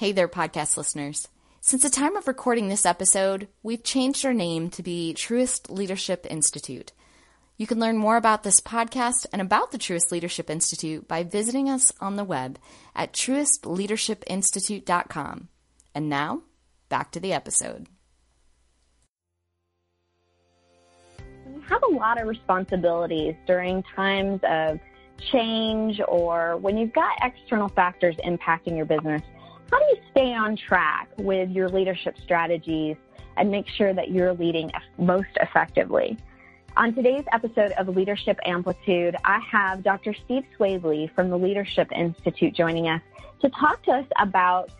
Hey there, podcast listeners. Since the time of recording this episode, we've changed our name to be Truist Leadership Institute. You can learn more about this podcast and about the Truist Leadership Institute by visiting us on the web at truistleadershipinstitute.com. And now, back to the episode. We have a lot of responsibilities during times of change or when you've got external factors impacting your business. How do you stay on track with your leadership strategies and make sure that you're leading most effectively? On today's episode of Leadership Amplitude, I have Dr. Steve Swavely from the Leadership Institute joining us to talk to us about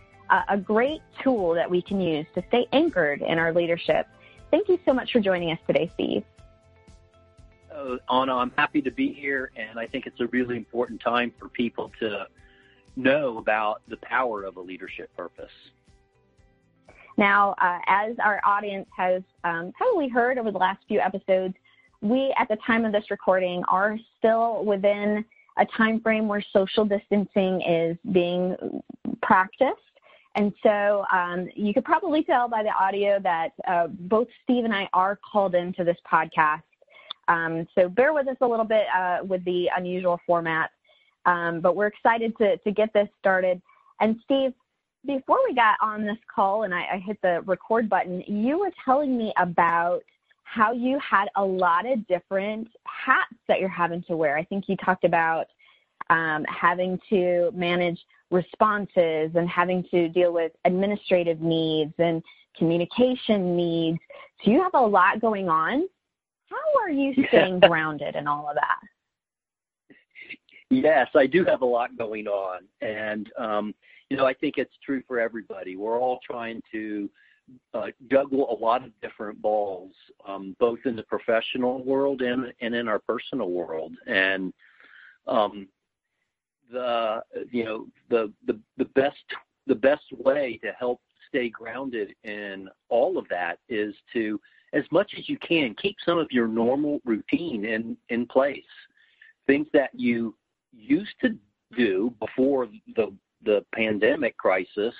a great tool that we can use to stay anchored in our leadership. Thank you so much for joining us today, Steve. Anna, I'm happy to be here, and I think it's a really important time for people to know about the power of a leadership purpose. Now, as our audience has probably heard over the last few episodes, we, at the time of this recording, are still within a time frame where social distancing is being practiced. And so you could probably tell by the audio that both Steve and I are called into this podcast. So bear with us a little bit with the unusual format. But we're excited to get this started. And Steve, before we got on this call and I hit the record button, you were telling me about how you had a lot of different hats that you're having to wear. I think you talked about having to manage responses and having to deal with administrative needs and communication needs. So you have a lot going on. How are you staying grounded in all of that? Yes, I do have a lot going on. And, I think it's true for everybody. We're all trying to juggle a lot of different balls, both in the professional world and in our personal world. And the best way to help stay grounded in all of that is to, as much as you can, keep some of your normal routine in place. Things that you used to do before the pandemic crisis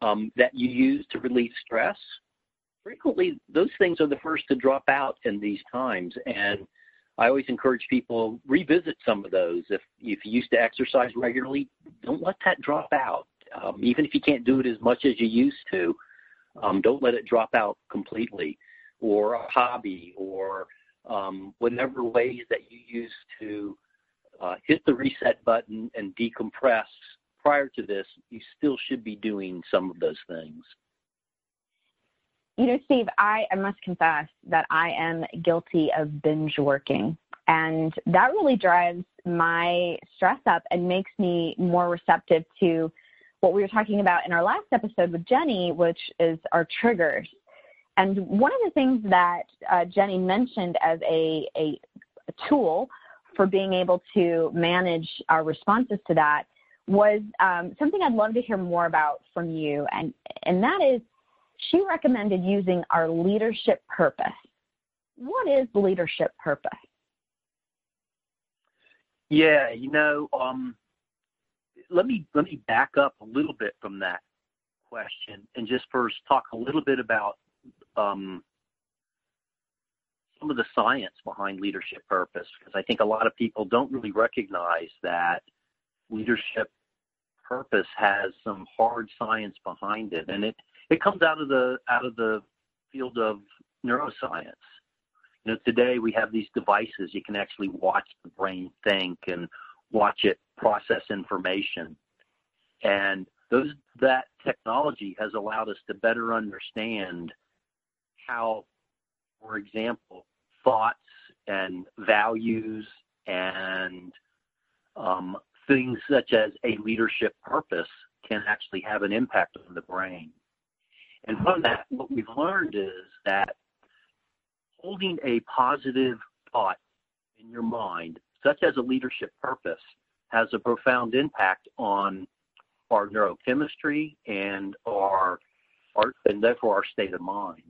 that you use to relieve stress, frequently those things are the first to drop out in these times. And I always encourage people, revisit some of those. If you used to exercise regularly, don't let that drop out. Even if you can't do it as much as you used to, don't let it drop out completely. Or a hobby or whatever ways that you use to hit the reset button and decompress prior to this, you still should be doing some of those things. You know, Steve, I must confess that I am guilty of binge working, and that really drives my stress up and makes me more receptive to what we were talking about in our last episode with Jenny, which is our triggers. And one of the things that Jenny mentioned as a tool for being able to manage our responses to that was something I'd love to hear more about from you. And that is, she recommended using our leadership purpose. What is leadership purpose? Yeah, let me back up a little bit from that question and just first talk a little bit about some of the science behind leadership purpose, because I think a lot of people don't really recognize that leadership purpose has some hard science behind it, and it comes out of the field of neuroscience. Today we have these devices. You can actually watch the brain think and watch it process information, and that technology has allowed us to better understand how, for example, thoughts and values and things such as a leadership purpose can actually have an impact on the brain. And from that, what we've learned is that holding a positive thought in your mind, such as a leadership purpose, has a profound impact on our neurochemistry and therefore our state of mind.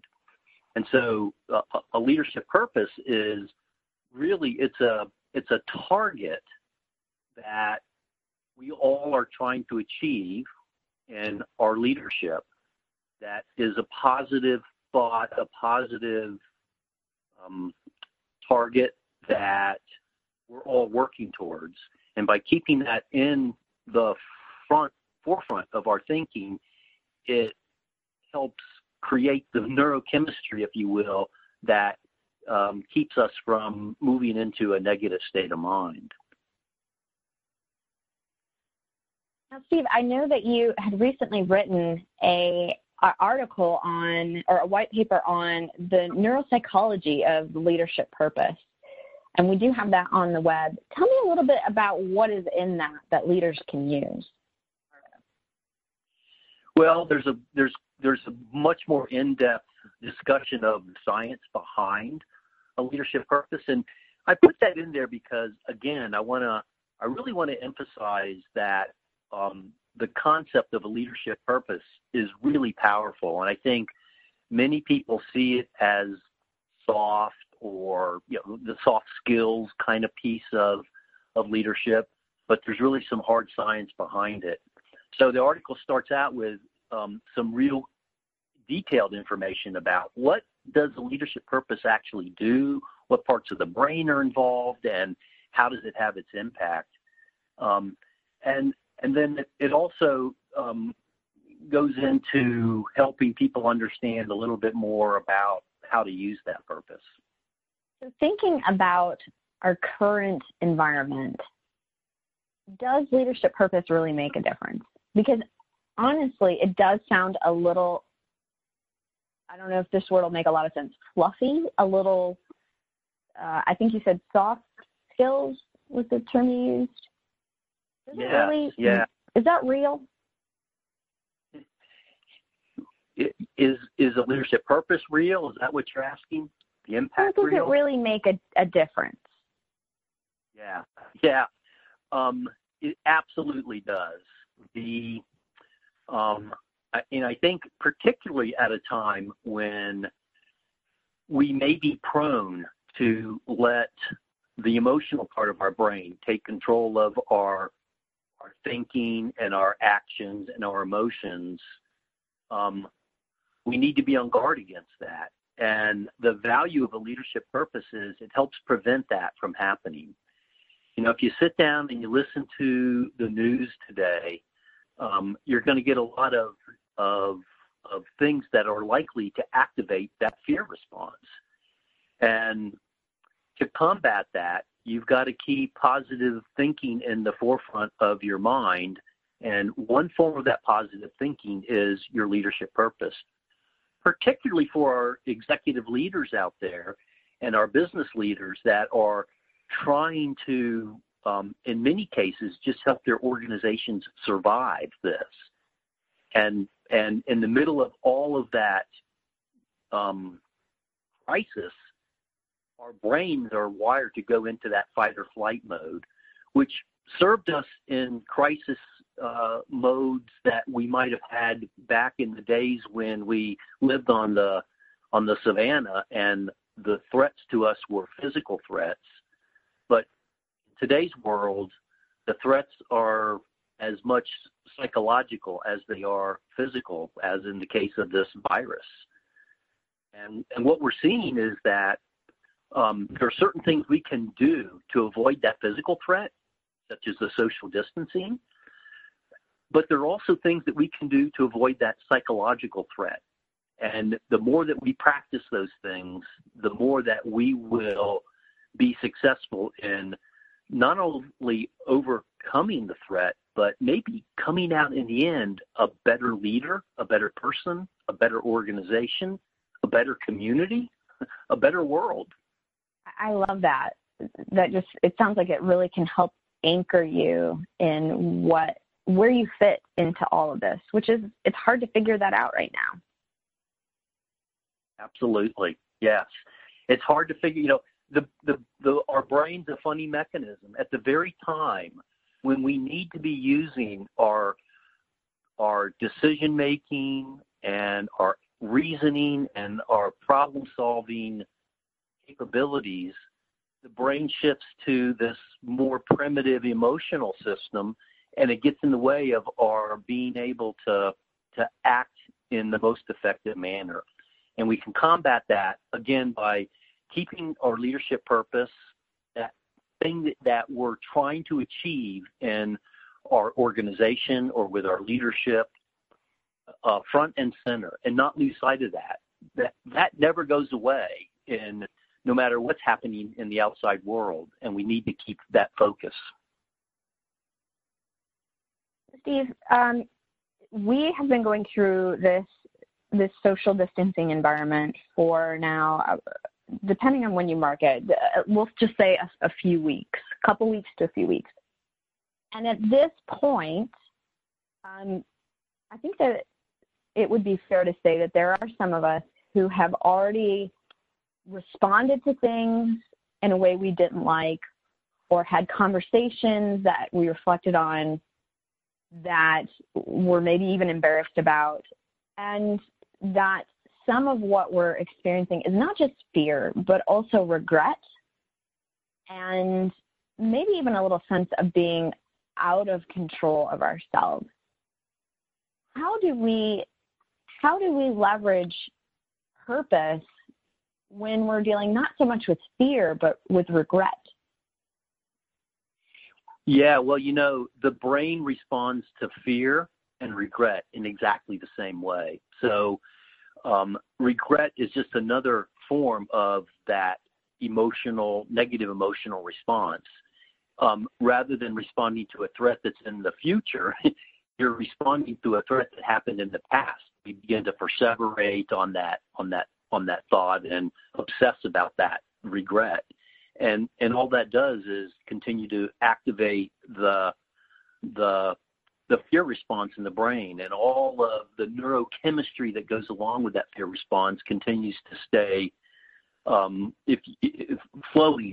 And so a leadership purpose is really, it's a target that we all are trying to achieve in our leadership that is a positive thought, a positive target that we're all working towards. And by keeping that in the forefront of our thinking, it helps create the neurochemistry, if you will, that keeps us from moving into a negative state of mind. Now, Steve, I know that you had recently written an article on, or a white paper on, the neuropsychology of leadership purpose. And we do have that on the web. Tell me a little bit about what is in that that leaders can use. Well, there's a much more in-depth discussion of the science behind a leadership purpose, and I put that in there because, again, I really want to emphasize that the concept of a leadership purpose is really powerful, and I think many people see it as soft, or the soft skills kind of piece of leadership, but there's really some hard science behind it. So the article starts out with some real detailed information about what does a leadership purpose actually do, what parts of the brain are involved, and how does it have its impact. And then it also goes into helping people understand a little bit more about how to use that purpose. So thinking about our current environment, does leadership purpose really make a difference? Because honestly, it does sound a little, I don't know if this word will make a lot of sense, fluffy, a little, I think you said soft skills was the term you used. Yeah. Is that real? Is a leadership purpose real? Is that what you're asking? The impact real? Does it really make a difference? Yeah. It absolutely does. And I think particularly at a time when we may be prone to let the emotional part of our brain take control of our thinking and our actions and our emotions, we need to be on guard against that. And the value of a leadership purpose is it helps prevent that from happening. If you sit down and you listen to the news today, you're going to get a lot of things that are likely to activate that fear response. And to combat that, you've got to keep positive thinking in the forefront of your mind. And one form of that positive thinking is your leadership purpose. Particularly for our executive leaders out there and our business leaders that are trying to, in many cases, just help their organizations survive this. And in the middle of all of that crisis, our brains are wired to go into that fight or flight mode, which served us in crisis modes that we might have had back in the days when we lived on the savannah and the threats to us were physical threats. But in today's world, the threats are as much psychological as they are physical, as in the case of this virus. And what we're seeing is that there are certain things we can do to avoid that physical threat, such as the social distancing, but there are also things that we can do to avoid that psychological threat. And the more that we practice those things, the more that we will be successful in not only overcoming the threat, but maybe coming out in the end a better leader, a better person, a better organization, a better community, a better world. I love that. It sounds like it really can help anchor you in where you fit into all of this, which is, it's hard to figure that out right now. Absolutely. Yes. It's hard to figure, our brain's a funny mechanism. At the very time when we need to be using our decision making and our reasoning and our problem solving capabilities, the brain shifts to this more primitive emotional system and it gets in the way of our being able to act in the most effective manner. And we can combat that, again, by keeping our leadership purpose, that thing that we're trying to achieve in our organization or with our leadership, front and center, and not lose sight of that. That never goes away, in no matter what's happening in the outside world, and we need to keep that focus. Steve, we have been going through this social distancing environment for now, depending on when you mark it, we'll just say a few weeks, a couple weeks to a few weeks. And at this point, I think that it would be fair to say that there are some of us who have already responded to things in a way we didn't like, or had conversations that we reflected on that we're maybe even embarrassed about, and that some of what we're experiencing is not just fear, but also regret, and maybe even a little sense of being out of control of ourselves. How do we leverage purpose when we're dealing not so much with fear, but with regret? Yeah, well, the brain responds to fear and regret in exactly the same way. So regret is just another form of that negative emotional response. Rather than responding to a threat that's in the future, you're responding to a threat that happened in the past. You begin to perseverate on that thought and obsess about that regret. And all that does is continue to activate the fear response in the brain, and all of the neurochemistry that goes along with that fear response continues to stay flowing,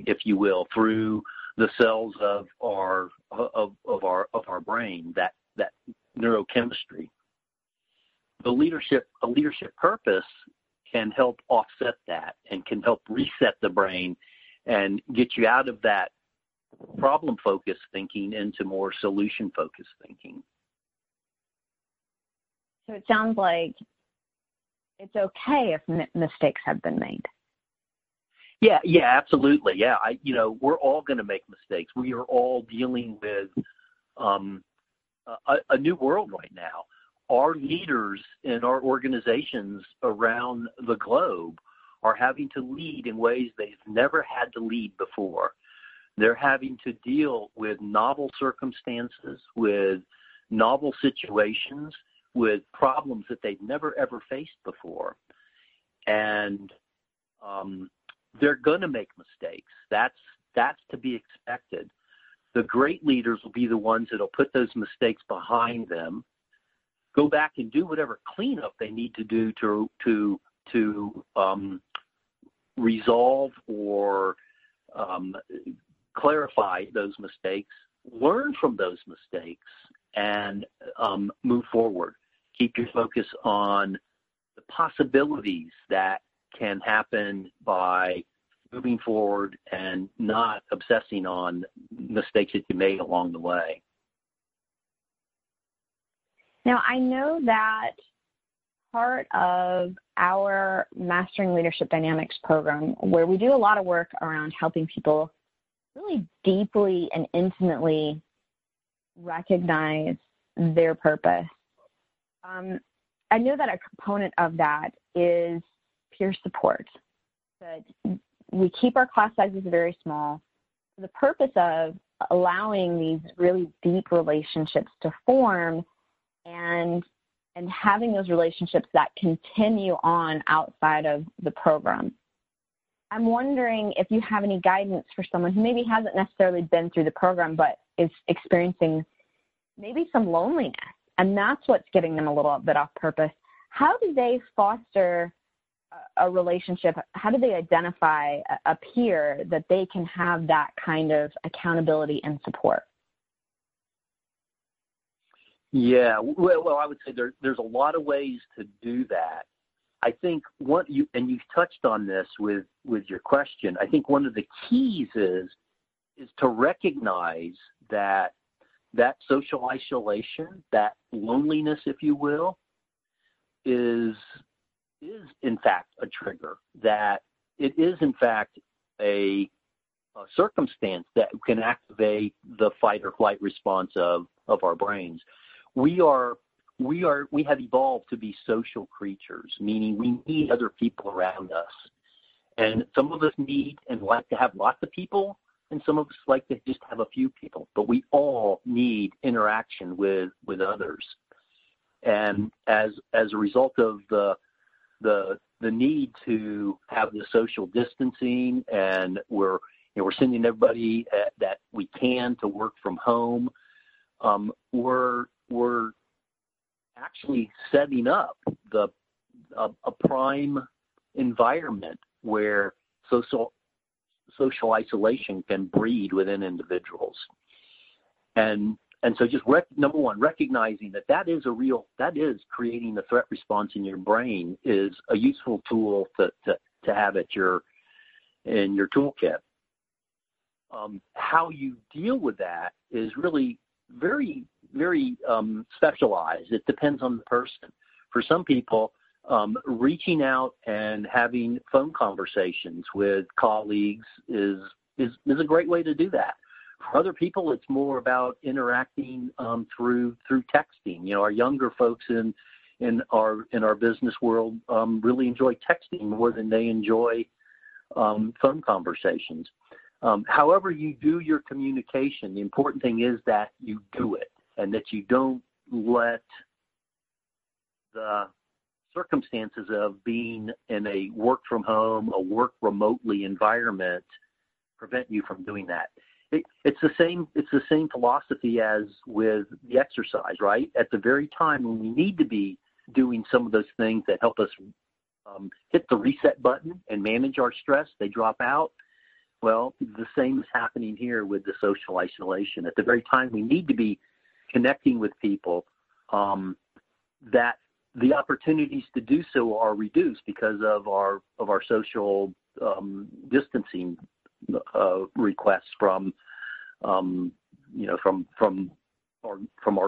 if you will, through the cells of our brain, that neurochemistry. A leadership purpose can help offset that and can help reset the brain and get you out of that problem-focused thinking into more solution-focused thinking. So it sounds like it's okay if mistakes have been made. Yeah, absolutely. Yeah, we're all going to make mistakes. We are all dealing with a new world right now. Our leaders in our organizations around the globe are having to lead in ways they've never had to lead before. They're having to deal with novel circumstances, with novel situations, with problems that they've never, ever faced before. And they're going to make mistakes. That's to be expected. The great leaders will be the ones that will put those mistakes behind them, go back and do whatever cleanup they need to do to resolve or clarify those mistakes, learn from those mistakes, and move forward. Keep your focus on the possibilities that can happen by moving forward and not obsessing on mistakes that you made along the way. Now, I know that part of our Mastering Leadership Dynamics program, where we do a lot of work around helping people really deeply and intimately recognize their purpose. I know that a component of that is peer support. But we keep our class sizes very small for the purpose of allowing these really deep relationships to form, and having those relationships that continue on outside of the program. I'm wondering if you have any guidance for someone who maybe hasn't necessarily been through the program, but is experiencing maybe some loneliness, and that's what's getting them a little bit off purpose. How do they foster a relationship? How do they identify a peer that they can have that kind of accountability and support? Yeah, well, I would say there's a lot of ways to do that. I think you touched on this with your question. I think one of the keys is to recognize that that social isolation, that loneliness, if you will, is in fact a trigger, that it is in fact a circumstance that can activate the fight or flight response of our brains. We have evolved to be social creatures, meaning we need other people around us. And some of us need and like to have lots of people, and some of us like to just have a few people. But we all need interaction with others. And as a result of the need to have the social distancing, and we're sending everybody that we can to work from home, we're actually setting up a prime environment where social isolation can breed within individuals. And so just number one, recognizing that is creating the threat response in your brain is a useful tool to have in your toolkit. How you deal with that is really very, very specialized. It depends on the person. For some people, reaching out and having phone conversations with colleagues is a great way to do that. For other people, it's more about interacting through texting. You know, our younger folks in our business world really enjoy texting more than they enjoy phone conversations. However you do your communication, the important thing is that you do it, and that you don't let the circumstances of being in a work from home, a work remotely environment prevent you from doing that. It's the same philosophy as with the exercise, right? At the very time when we need to be doing some of those things that help us hit the reset button and manage our stress, they drop out. Well, the same is happening here with the social isolation. At the very time we need to be connecting with people, that the opportunities to do so are reduced because of our social distancing requests from our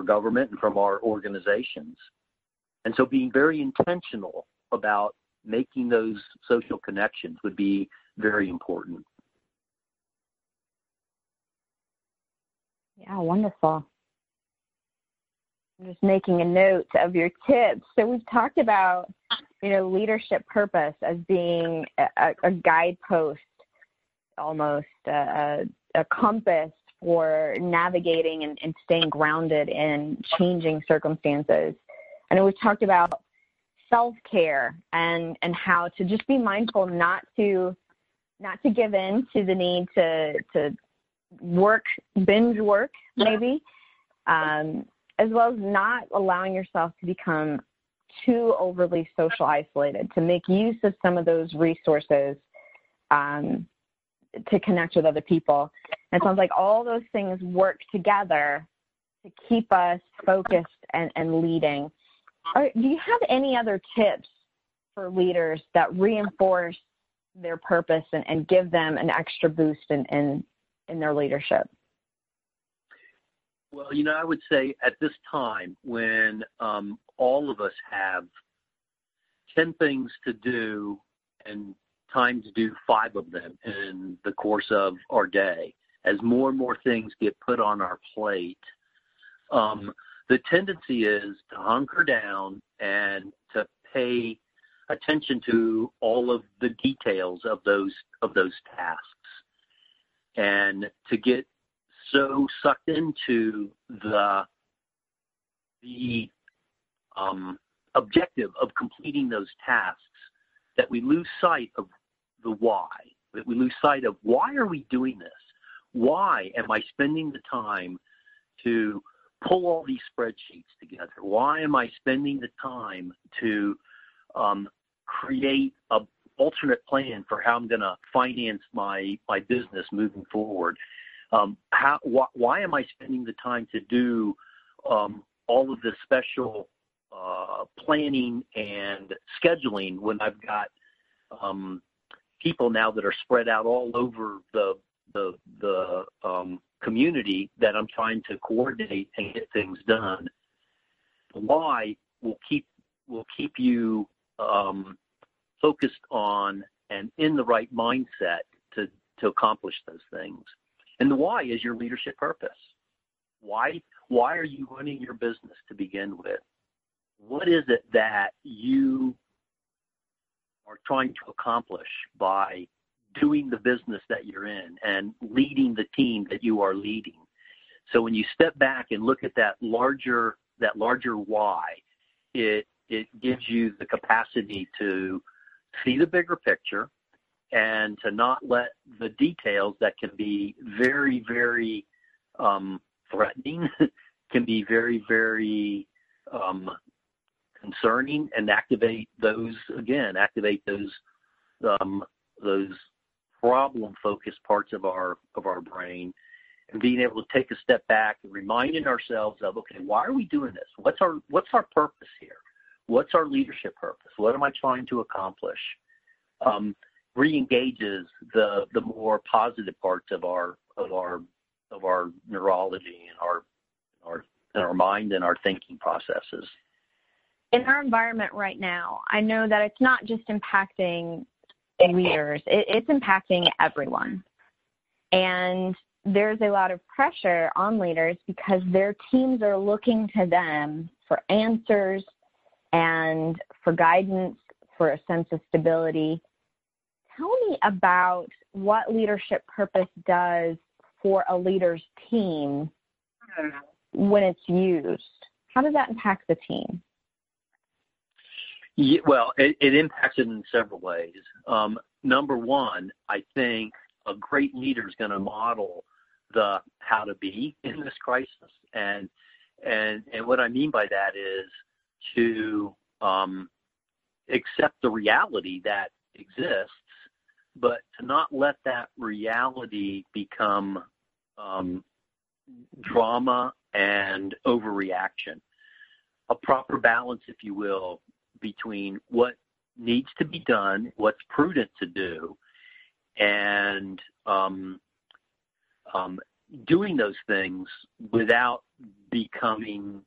government and from our organizations. And so being very intentional about making those social connections would be very important. Yeah, wonderful. I'm just making a note of your tips. So we've talked about, leadership purpose as being a guidepost, almost a compass for navigating and staying grounded in changing circumstances. I know we've talked about self-care and how to just be mindful not to give in to the need to binge work maybe, as well as not allowing yourself to become too overly social isolated, to make use of some of those resources to connect with other people. And it sounds like all those things work together to keep us focused and leading. Do you have any other tips for leaders that reinforce their purpose and give them an extra boost in their leadership? Well, I would say at this time when all of us have 10 things to do and time to do 5 of them in the course of our day, as more and more things get put on our plate, the tendency is to hunker down and to pay attention to all of the details of those tasks, and to get so sucked into the objective of completing those tasks that we lose sight of the why, that we lose sight of why are we doing this? Why am I spending the time to pull all these spreadsheets together? Why am I spending the time to create an alternate plan for how I'm going to finance my business moving forward? Why am I spending the time to do all of this special planning and scheduling when I've got people now that are spread out all over the community that I'm trying to coordinate and get things done. The why will keep you focused on and in the right mindset to accomplish those things. And the why is your leadership purpose. Why are you running your business to begin with? What is it that you are trying to accomplish by doing the business that you're in and leading the team that you are leading? So when you step back and look at that larger why, it gives you the capacity to see the bigger picture and to not let the details that can be very, very threatening, can be very, very concerning, and activate those problem-focused parts of our brain, and being able to take a step back and reminding ourselves of, okay, why are we doing this? What's our purpose here? What's our leadership purpose? What am I trying to accomplish? Re-engages the more positive parts of our neurology and our mind and our thinking processes. In our environment right now, I know that it's not just impacting leaders, it's impacting everyone. And there's a lot of pressure on leaders because their teams are looking to them for answers and for guidance, for a sense of stability. Tell me about what leadership purpose does for a leader's team when it's used. How does that impact the team? Yeah, well, it impacts it in several ways. Number one, I think a great leader is going to model the how to be in this crisis. And what I mean by that is to accept the reality that exists, but to not let that reality become drama and overreaction. A proper balance, if you will, between what needs to be done, what's prudent to do, and doing those things without becoming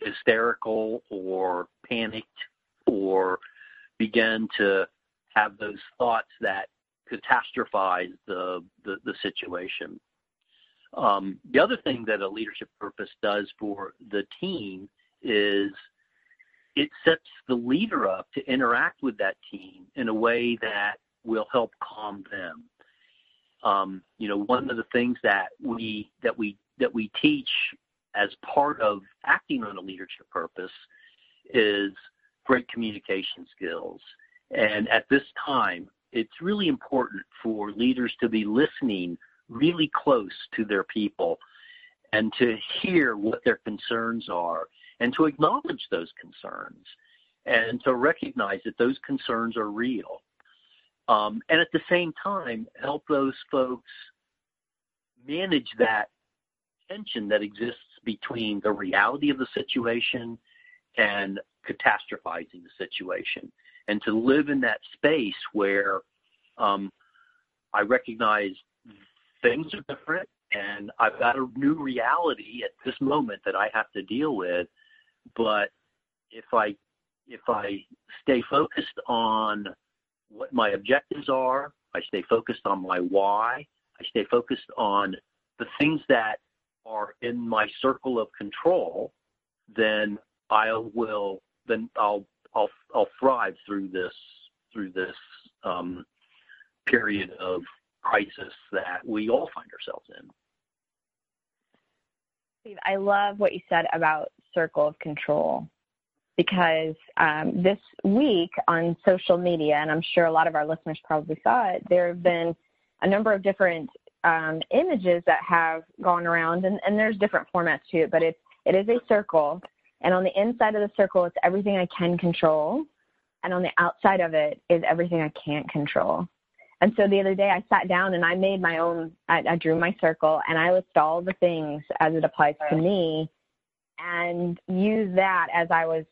hysterical or panicked or begin to have those thoughts that catastrophize the situation. The other thing that a leadership purpose does for the team is it sets the leader up to interact with that team in a way that will help calm them. One of the things that we teach as part of acting on a leadership purpose is great communication skills. And at this time, it's really important for leaders to be listening really close to their people and to hear what their concerns are and to acknowledge those concerns and to recognize that those concerns are real. And at the same time, help those folks manage that tension that exists between the reality of the situation and catastrophizing the situation, and to live in that space where I recognize things are different and I've got a new reality at this moment that I have to deal with. But if I stay focused on what my objectives are, I stay focused on my why, I stay focused on the things that are in my circle of control, then I'll thrive through this period of crisis that we all find ourselves in. Steve, I love what you said about circle of control, because this week on social media, and I'm sure a lot of our listeners probably saw it, there have been a number of different images that have gone around, and there's different formats to it, but it is a circle. And on the inside of the circle, it's everything I can control. And on the outside of it is everything I can't control. And so the other day I sat down and I made my own, I drew my circle and I list all the things as it applies to me and used that as I was,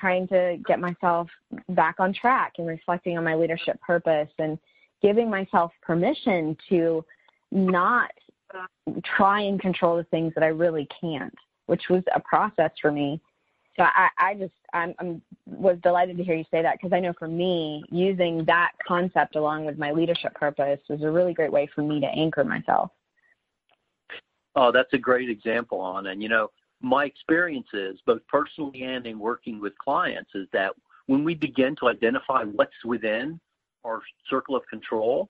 trying to get myself back on track and reflecting on my leadership purpose and giving myself permission to not try and control the things that I really can't, which was a process for me. So I was delighted to hear you say that, because I know for me, using that concept along with my leadership purpose was a really great way for me to anchor myself. Oh, that's a great example, Anna. And, you know, my experience is, both personally and in working with clients, is that when we begin to identify what's within our circle of control,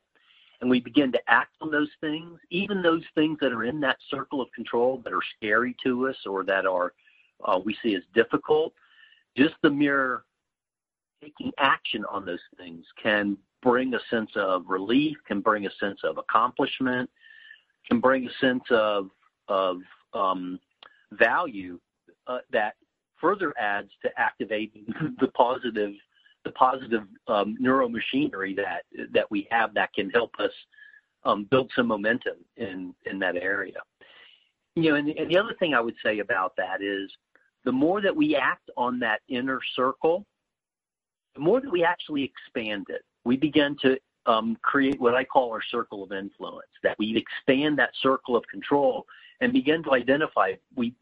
and we begin to act on those things, even those things that are in that circle of control that are scary to us or that are we see as difficult, just the mere taking action on those things can bring a sense of relief, can bring a sense of accomplishment, can bring a sense of value that further adds to activating the positive neuromachinery that we have that can help us build some momentum in that area. You know, and the other thing I would say about that is, the more that we act on that inner circle, the more that we actually expand it. We begin to create what I call our circle of influence, that we expand that circle of control and begin to identify. We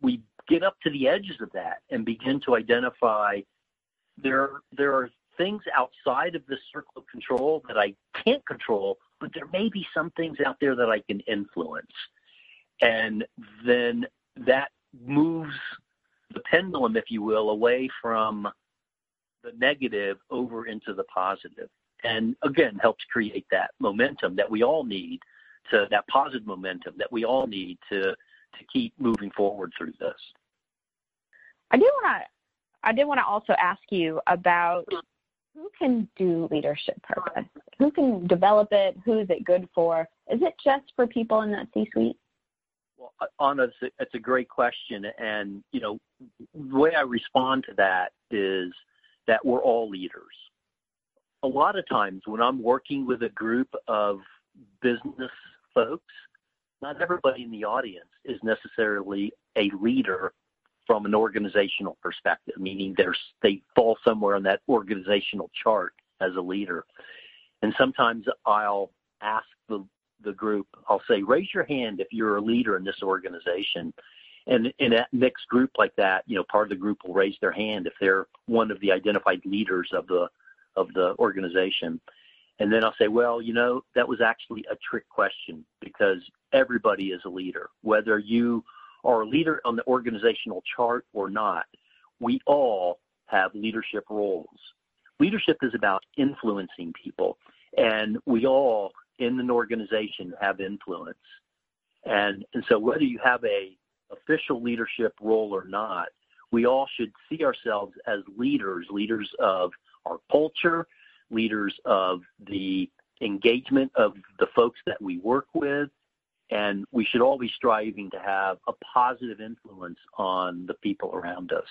get up to the edges of that and begin to identify there are things outside of this circle of control that I can't control, but there may be some things out there that I can influence. And then that moves the pendulum, if you will, away from the negative over into the positive. And again, helps create that momentum that we all need to, that positive momentum that we all need to keep moving forward through this. I did want to also ask you about who can do leadership purpose? Who can develop it? Who is it good for? Is it just for people in that C-suite? Well, Anna, it's a great question. And, you know, the way I respond to that is that we're all leaders. A lot of times when I'm working with a group of business folks, not everybody in the audience is necessarily a leader from an organizational perspective, meaning they fall somewhere on that organizational chart as a leader. And sometimes I'll ask the group, I'll say, raise your hand if you're a leader in this organization. And in a mixed group like that, you know, part of the group will raise their hand if they're one of the identified leaders of the organization. And then I'll say, well, you know, that was actually a trick question, because everybody is a leader. Whether you are a leader on the organizational chart or not, we all have leadership roles. Leadership is about influencing people, and we all in an organization have influence. And so whether you have a official leadership role or not, we all should see ourselves as leaders, leaders of our culture, leaders of the engagement of the folks that we work with, and we should all be striving to have a positive influence on the people around us.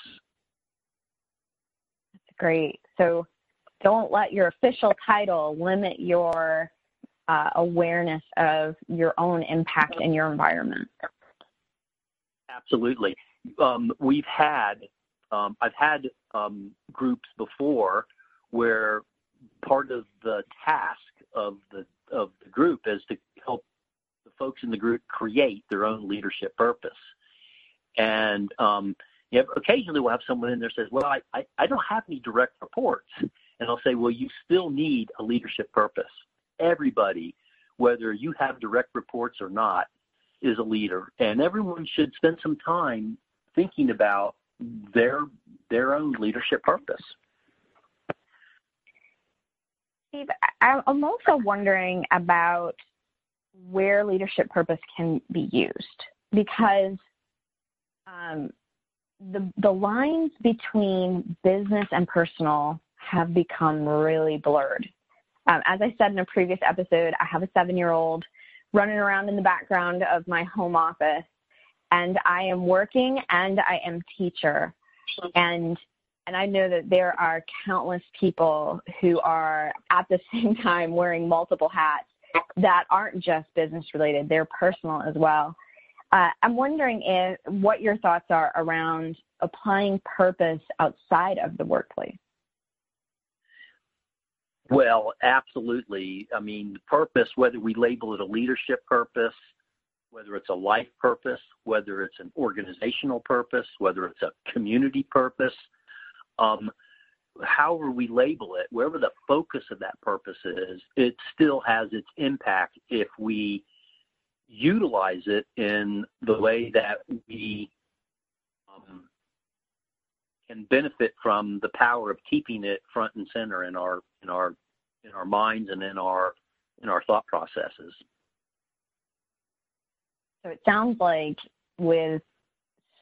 That's great. So don't let your official title limit your awareness of your own impact in your environment. Absolutely. I've had groups before where part of the task of the group is to help the folks in the group create their own leadership purpose. And occasionally we'll have someone in there says, well, I don't have any direct reports. And I'll say, well, you still need a leadership purpose. Everybody, whether you have direct reports or not, is a leader, and everyone should spend some time thinking about their own leadership purpose. Steve, I'm also wondering about where leadership purpose can be used, because the lines between business and personal have become really blurred. As I said in a previous episode, I have a 7-year-old running around in the background of my home office, and I am working and I am teacher. And I know that there are countless people who are at the same time wearing multiple hats that aren't just business related, they're personal as well. I'm wondering what your thoughts are around applying purpose outside of the workplace. Well, absolutely. I mean, purpose, whether we label it a leadership purpose, whether it's a life purpose, whether it's an organizational purpose, whether it's a community purpose, however we label it, wherever the focus of that purpose is, it still has its impact if we utilize it in the way that we can benefit from the power of keeping it front and center in our minds and in our thought processes. So it sounds like with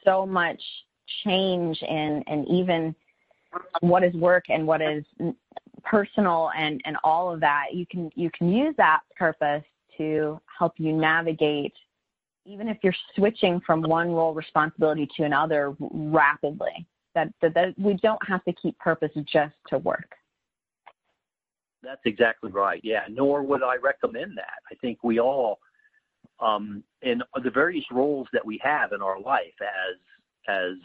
so much change and even what is work and what is personal and all of that, you can use that purpose to help you navigate, even if you're switching from one role responsibility to another rapidly, that we don't have to keep purpose just to work. That's exactly right. Yeah, nor would I recommend that. I think we all, in the various roles that we have in our life as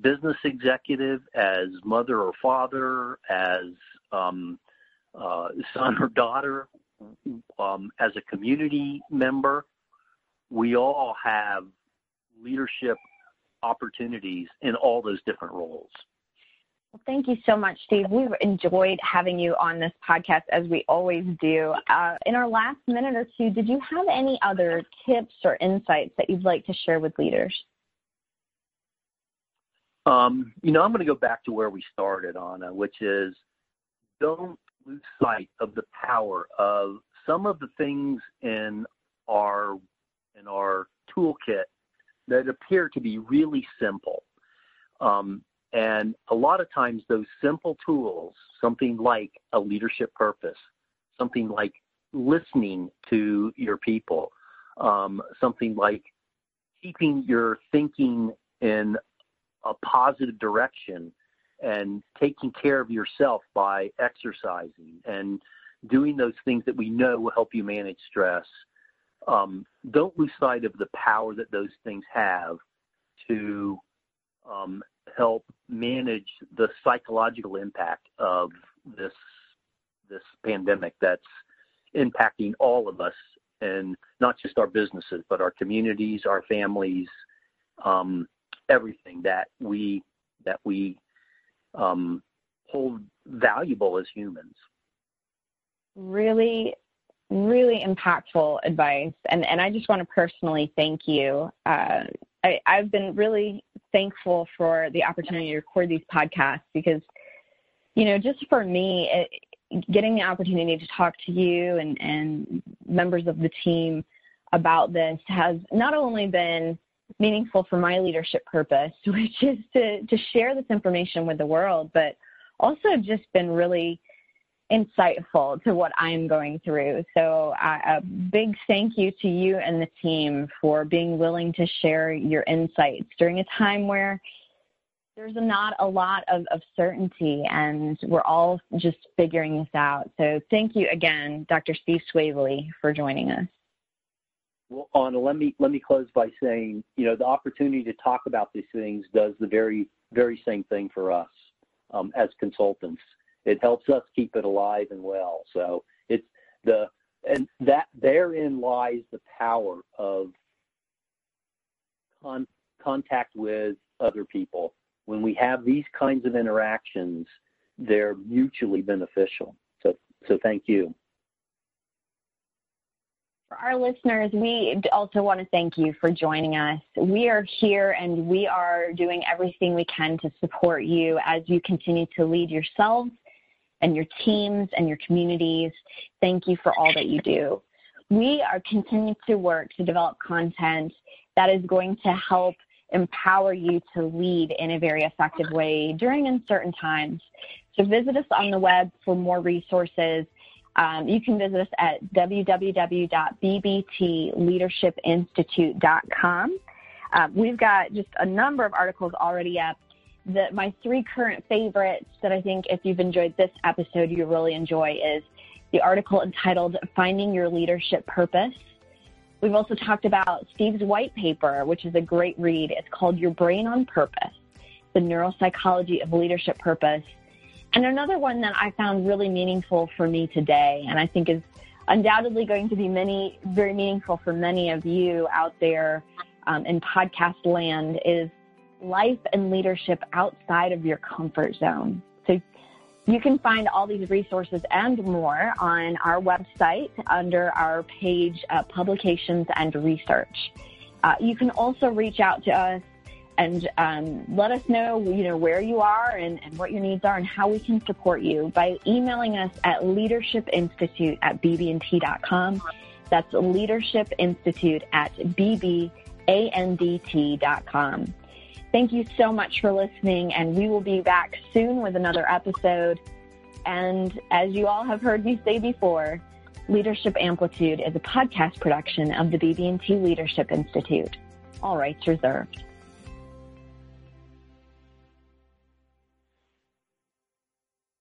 business executive, as mother or father, as son or daughter, as a community member, we all have leadership opportunities in all those different roles. Well, thank you so much, Steve. We've enjoyed having you on this podcast, as we always do. In our last minute or two, did you have any other tips or insights that you'd like to share with leaders? I'm going to go back to where we started, Anna, which is don't lose sight of the power of some of the things in our toolkit that appear to be really simple. And a lot of times those simple tools, something like a leadership purpose, something like listening to your people, something like keeping your thinking in a positive direction and taking care of yourself by exercising and doing those things that we know will help you manage stress. Don't lose sight of the power that those things have to help manage the psychological impact of this pandemic that's impacting all of us, and not just our businesses, but our communities, our families, everything that we hold valuable as humans. Really, really impactful advice. And I just want to personally thank you. I've been really thankful for the opportunity to record these podcasts because, just for me, getting the opportunity to talk to you and members of the team about this has not only been meaningful for my leadership purpose, which is to share this information with the world, but also just been really insightful to what I'm going through. So a big thank you to you and the team for being willing to share your insights during a time where there's not a lot of certainty and we're all just figuring this out. So thank you again, Dr. Steve Swavely, for joining us. Well, Anna, let me close by saying, the opportunity to talk about these things does the very, very same thing for us as consultants. It helps us keep it alive and well. So therein lies the power of contact with other people. When we have these kinds of interactions, they're mutually beneficial. So thank you. For our listeners, we also want to thank you for joining us. We are here and we are doing everything we can to support you as you continue to lead yourselves and your teams and your communities. Thank you for all that you do. We are continuing to work to develop content that is going to help empower you to lead in a very effective way during uncertain times. So visit us on the web for more resources. You can visit us at www.bbtleadershipinstitute.com. We've got just a number of articles already up. My three current favorites that I think if you've enjoyed this episode, you really enjoy is the article entitled Finding Your Leadership Purpose. We've also talked about Steve's white paper, which is a great read. It's called Your Brain on Purpose, The Neuropsychology of Leadership Purpose. And another one that I found really meaningful for me today, and I think is undoubtedly going to be very meaningful for many of you out there in podcast land, is life and leadership outside of your comfort zone. So you can find all these resources and more on our website under our page, Publications and Research. You can also reach out to us and let us know, where you are and what your needs are and how we can support you by emailing us at leadershipinstitute@bbandt.com. That's leadershipinstitute@bbandt.com. Thank you so much for listening, and we will be back soon with another episode. And as you all have heard me say before, Leadership Amplitude is a podcast production of the BB&T Leadership Institute. All rights reserved.